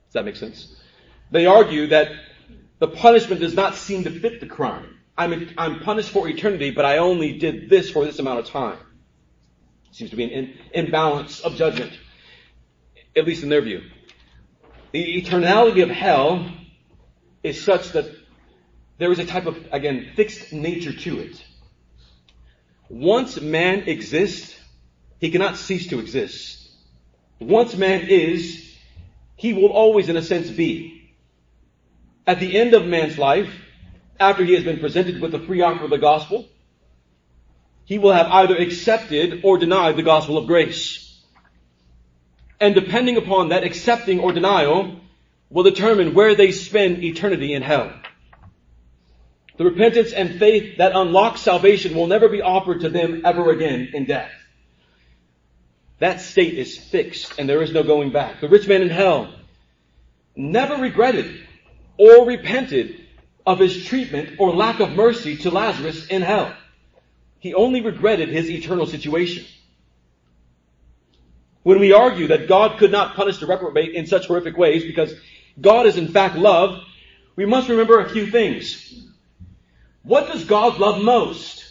Does that make sense? They argue that the punishment does not seem to fit the crime. I'm, I'm punished for eternity, but I only did this for this amount of time. Seems to be an in, imbalance of judgment, at least in their view. The eternality of hell is such that there is a type of, again, fixed nature to it. Once man exists, he cannot cease to exist. Once man is, he will always, in a sense, be. At the end of man's life, after he has been presented with the free offer of the gospel, he will have either accepted or denied the gospel of grace. And depending upon that accepting or denial will determine where they spend eternity in hell. The repentance and faith that unlocks salvation will never be offered to them ever again in death. That state is fixed and there is no going back. The rich man in hell never regretted or repented of his treatment or lack of mercy to Lazarus in hell. He only regretted his eternal situation. When we argue that God could not punish the reprobate in such horrific ways because God is in fact love, we must remember a few things. What does God love most?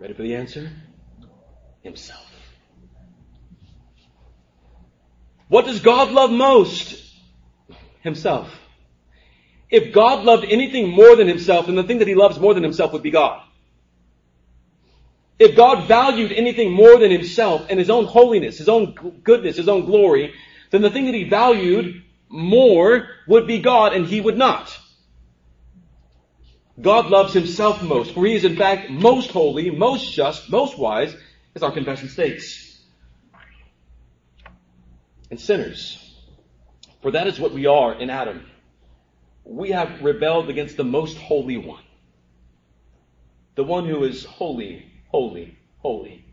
Ready for the answer? Himself. What does God love most? Himself. If God loved anything more than himself, then the thing that he loves more than himself would be God. If God valued anything more than himself and his own holiness, his own goodness, his own glory, then the thing that he valued more would be God, and he would not. God loves himself most, for he is in fact most holy, most just, most wise, as our confession states. And sinners, for that is what we are in Adam. We have rebelled against the most holy one, the one who is holy, holy, holy.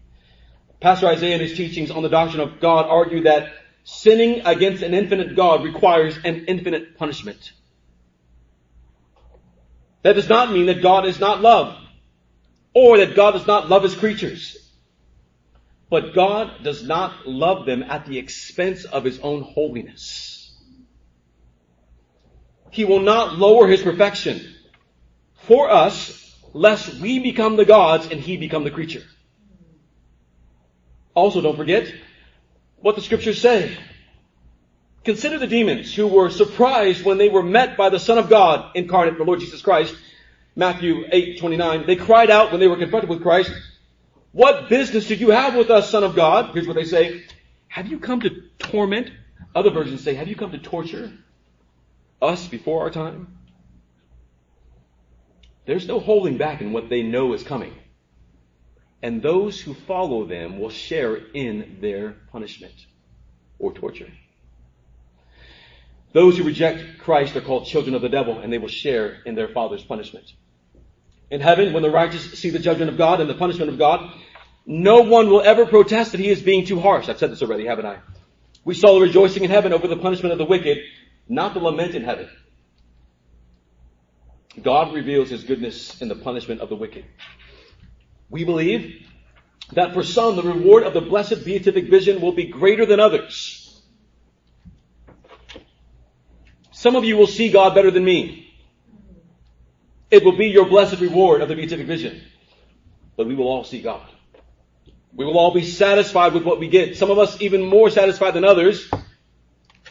Pastor Isaiah in his teachings on the doctrine of God argued that sinning against an infinite God requires an infinite punishment. That does not mean that God is not love, or that God does not love his creatures. But God does not love them at the expense of his own holiness. He will not lower his perfection for us, lest we become the gods and he become the creature. Also, don't forget what the scriptures say. Consider the demons who were surprised when they were met by the Son of God incarnate, the Lord Jesus Christ. Matthew eight twenty-nine. They cried out when they were confronted with Christ, "What business do you have with us, Son of God?" Here's what they say. "Have you come to torment?" Other versions say, "Have you come to torture us before our time?" There's no holding back in what they know is coming. And those who follow them will share in their punishment or torture. Those who reject Christ are called children of the devil, and they will share in their father's punishment. In heaven, when the righteous see the judgment of God and the punishment of God, no one will ever protest that he is being too harsh. I've said this already, haven't I? We saw the rejoicing in heaven over the punishment of the wicked, not the lament in heaven. God reveals his goodness in the punishment of the wicked. We believe that for some, the reward of the blessed beatific vision will be greater than others. Some of you will see God better than me. It will be your blessed reward of the beatific vision. But we will all see God. We will all be satisfied with what we get. Some of us even more satisfied than others.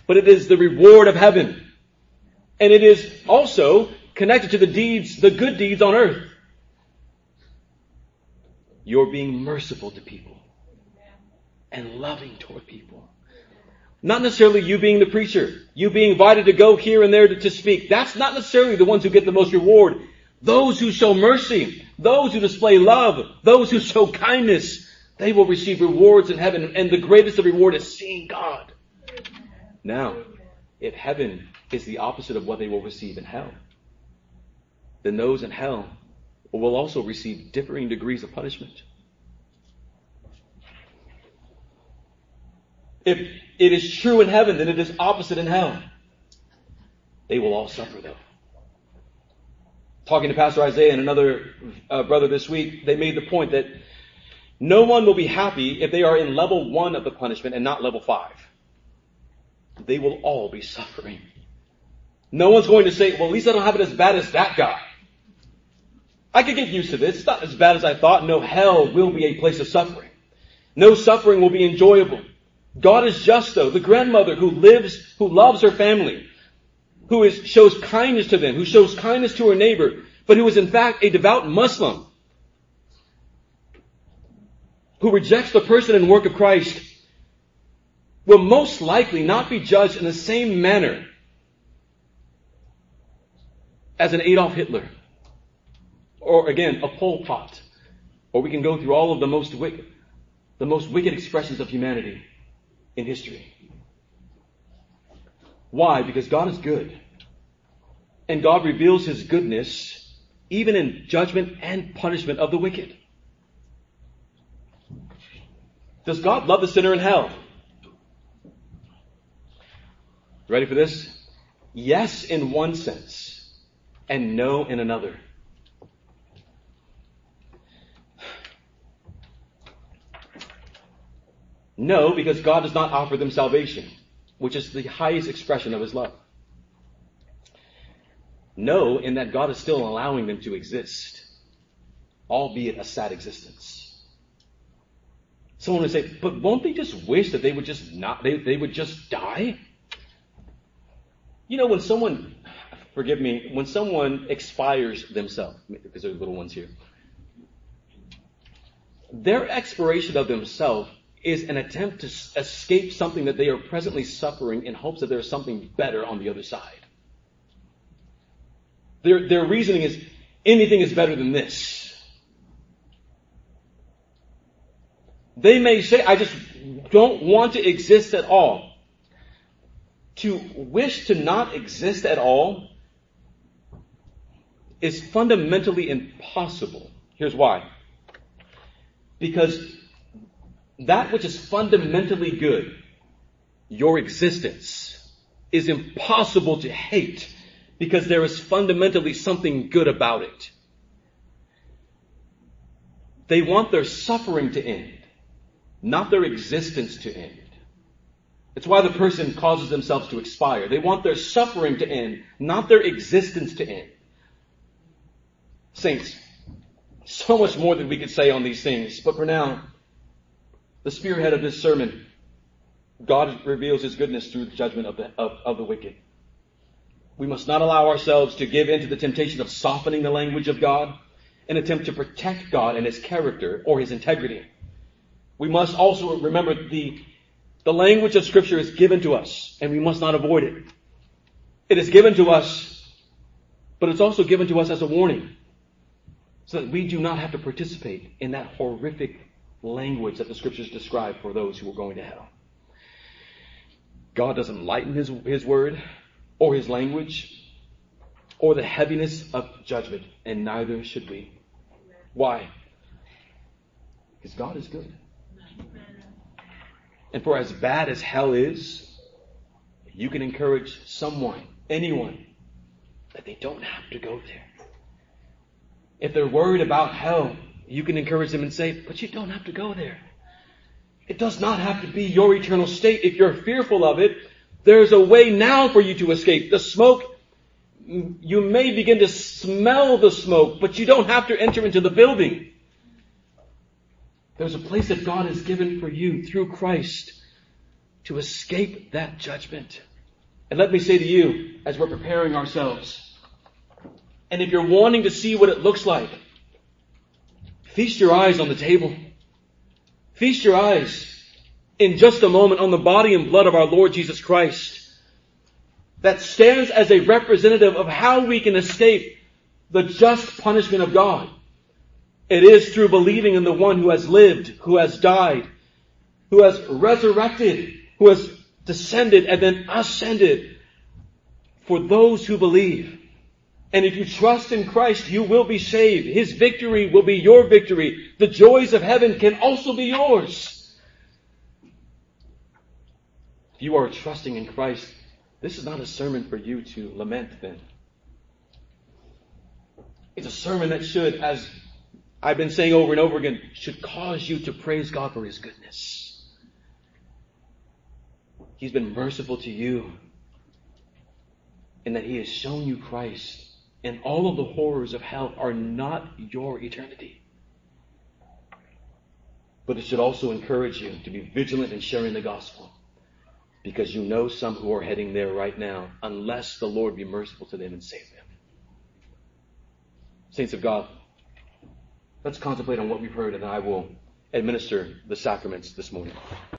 But it is the reward of heaven. And it is also connected to the deeds, the good deeds on earth. You're being merciful to people and loving toward people. Not necessarily you being the preacher, you being invited to go here and there to, to speak. That's not necessarily the ones who get the most reward. Those who show mercy, those who display love, those who show kindness, they will receive rewards in heaven. And the greatest of reward is seeing God. Now, if heaven is the opposite of what they will receive in hell, then those in hell will also receive differing degrees of punishment. If it is true in heaven, then it is opposite in hell. They will all suffer, though. Talking to Pastor Isaiah and another uh, brother this week, they made the point that no one will be happy if they are in level one of the punishment and not level five. They will all be suffering. No one's going to say, well, at least I don't have it as bad as that guy. I could get used to this. It's not as bad as I thought. No, hell will be a place of suffering. No suffering will be enjoyable. God is just, though. The grandmother who lives, who loves her family, who is, shows kindness to them, who shows kindness to her neighbor, but who is in fact a devout Muslim, who rejects the person and work of Christ, will most likely not be judged in the same manner as an Adolf Hitler, or again, a Pol Pot, or we can go through all of the most wicked, the most wicked expressions of humanity in history. Why? Because God is good. And God reveals his goodness even in judgment and punishment of the wicked. Does God love the sinner in hell? Ready for this? Yes, in one sense, and no in another. No, because God does not offer them salvation, which is the highest expression of his love. No, in that God is still allowing them to exist, albeit a sad existence. Someone would say, but won't they just wish that they would just not, they, they would just die? You know, when someone, forgive me, when someone expires themselves, because there's little ones here, their expiration of themselves is an attempt to escape something that they are presently suffering in hopes that there's something better on the other side. Their, their reasoning is, anything is better than this. They may say, I just don't want to exist at all. To wish to not exist at all is fundamentally impossible. Here's why. Because that which is fundamentally good, your existence, is impossible to hate because there is fundamentally something good about it. They want their suffering to end, not their existence to end. It's why the person causes themselves to expire. They want their suffering to end, not their existence to end. Saints, so much more that we could say on these things, but for now, the spearhead of this sermon, God reveals his goodness through the judgment of the, of, of the wicked. We must not allow ourselves to give in to the temptation of softening the language of God, an attempt to protect God and his character or his integrity. We must also remember the, the language of Scripture is given to us, and we must not avoid it. It is given to us, but it's also given to us as a warning, so that we do not have to participate in that horrific language that the Scriptures describe for those who are going to hell. God doesn't lighten his, his word or his language or the heaviness of judgment, and neither should we. Why? Because God is good. And for as bad as hell is, you can encourage someone, anyone, that they don't have to go there. If they're worried about hell, you can encourage them and say, but you don't have to go there. It does not have to be your eternal state. If you're fearful of it, there's a way now for you to escape. The smoke, you may begin to smell the smoke, but you don't have to enter into the building. There's a place that God has given for you through Christ to escape that judgment. And let me say to you, as we're preparing ourselves, and if you're wanting to see what it looks like, feast your eyes on the table. Feast your eyes in just a moment on the body and blood of our Lord Jesus Christ that stands as a representative of how we can escape the just punishment of God. It is through believing in the one who has lived, who has died, who has resurrected, who has descended and then ascended for those who believe. And if you trust in Christ, you will be saved. His victory will be your victory. The joys of heaven can also be yours. If you are trusting in Christ, this is not a sermon for you to lament then. It's a sermon that should, as I've been saying over and over again, should cause you to praise God for His goodness. He's been merciful to you, and that He has shown you Christ, and all of the horrors of hell are not your eternity. But it should also encourage you to be vigilant in sharing the gospel, because you know some who are heading there right now, unless the Lord be merciful to them and save them. Saints of God, let's contemplate on what we've heard, and I will administer the sacraments this morning.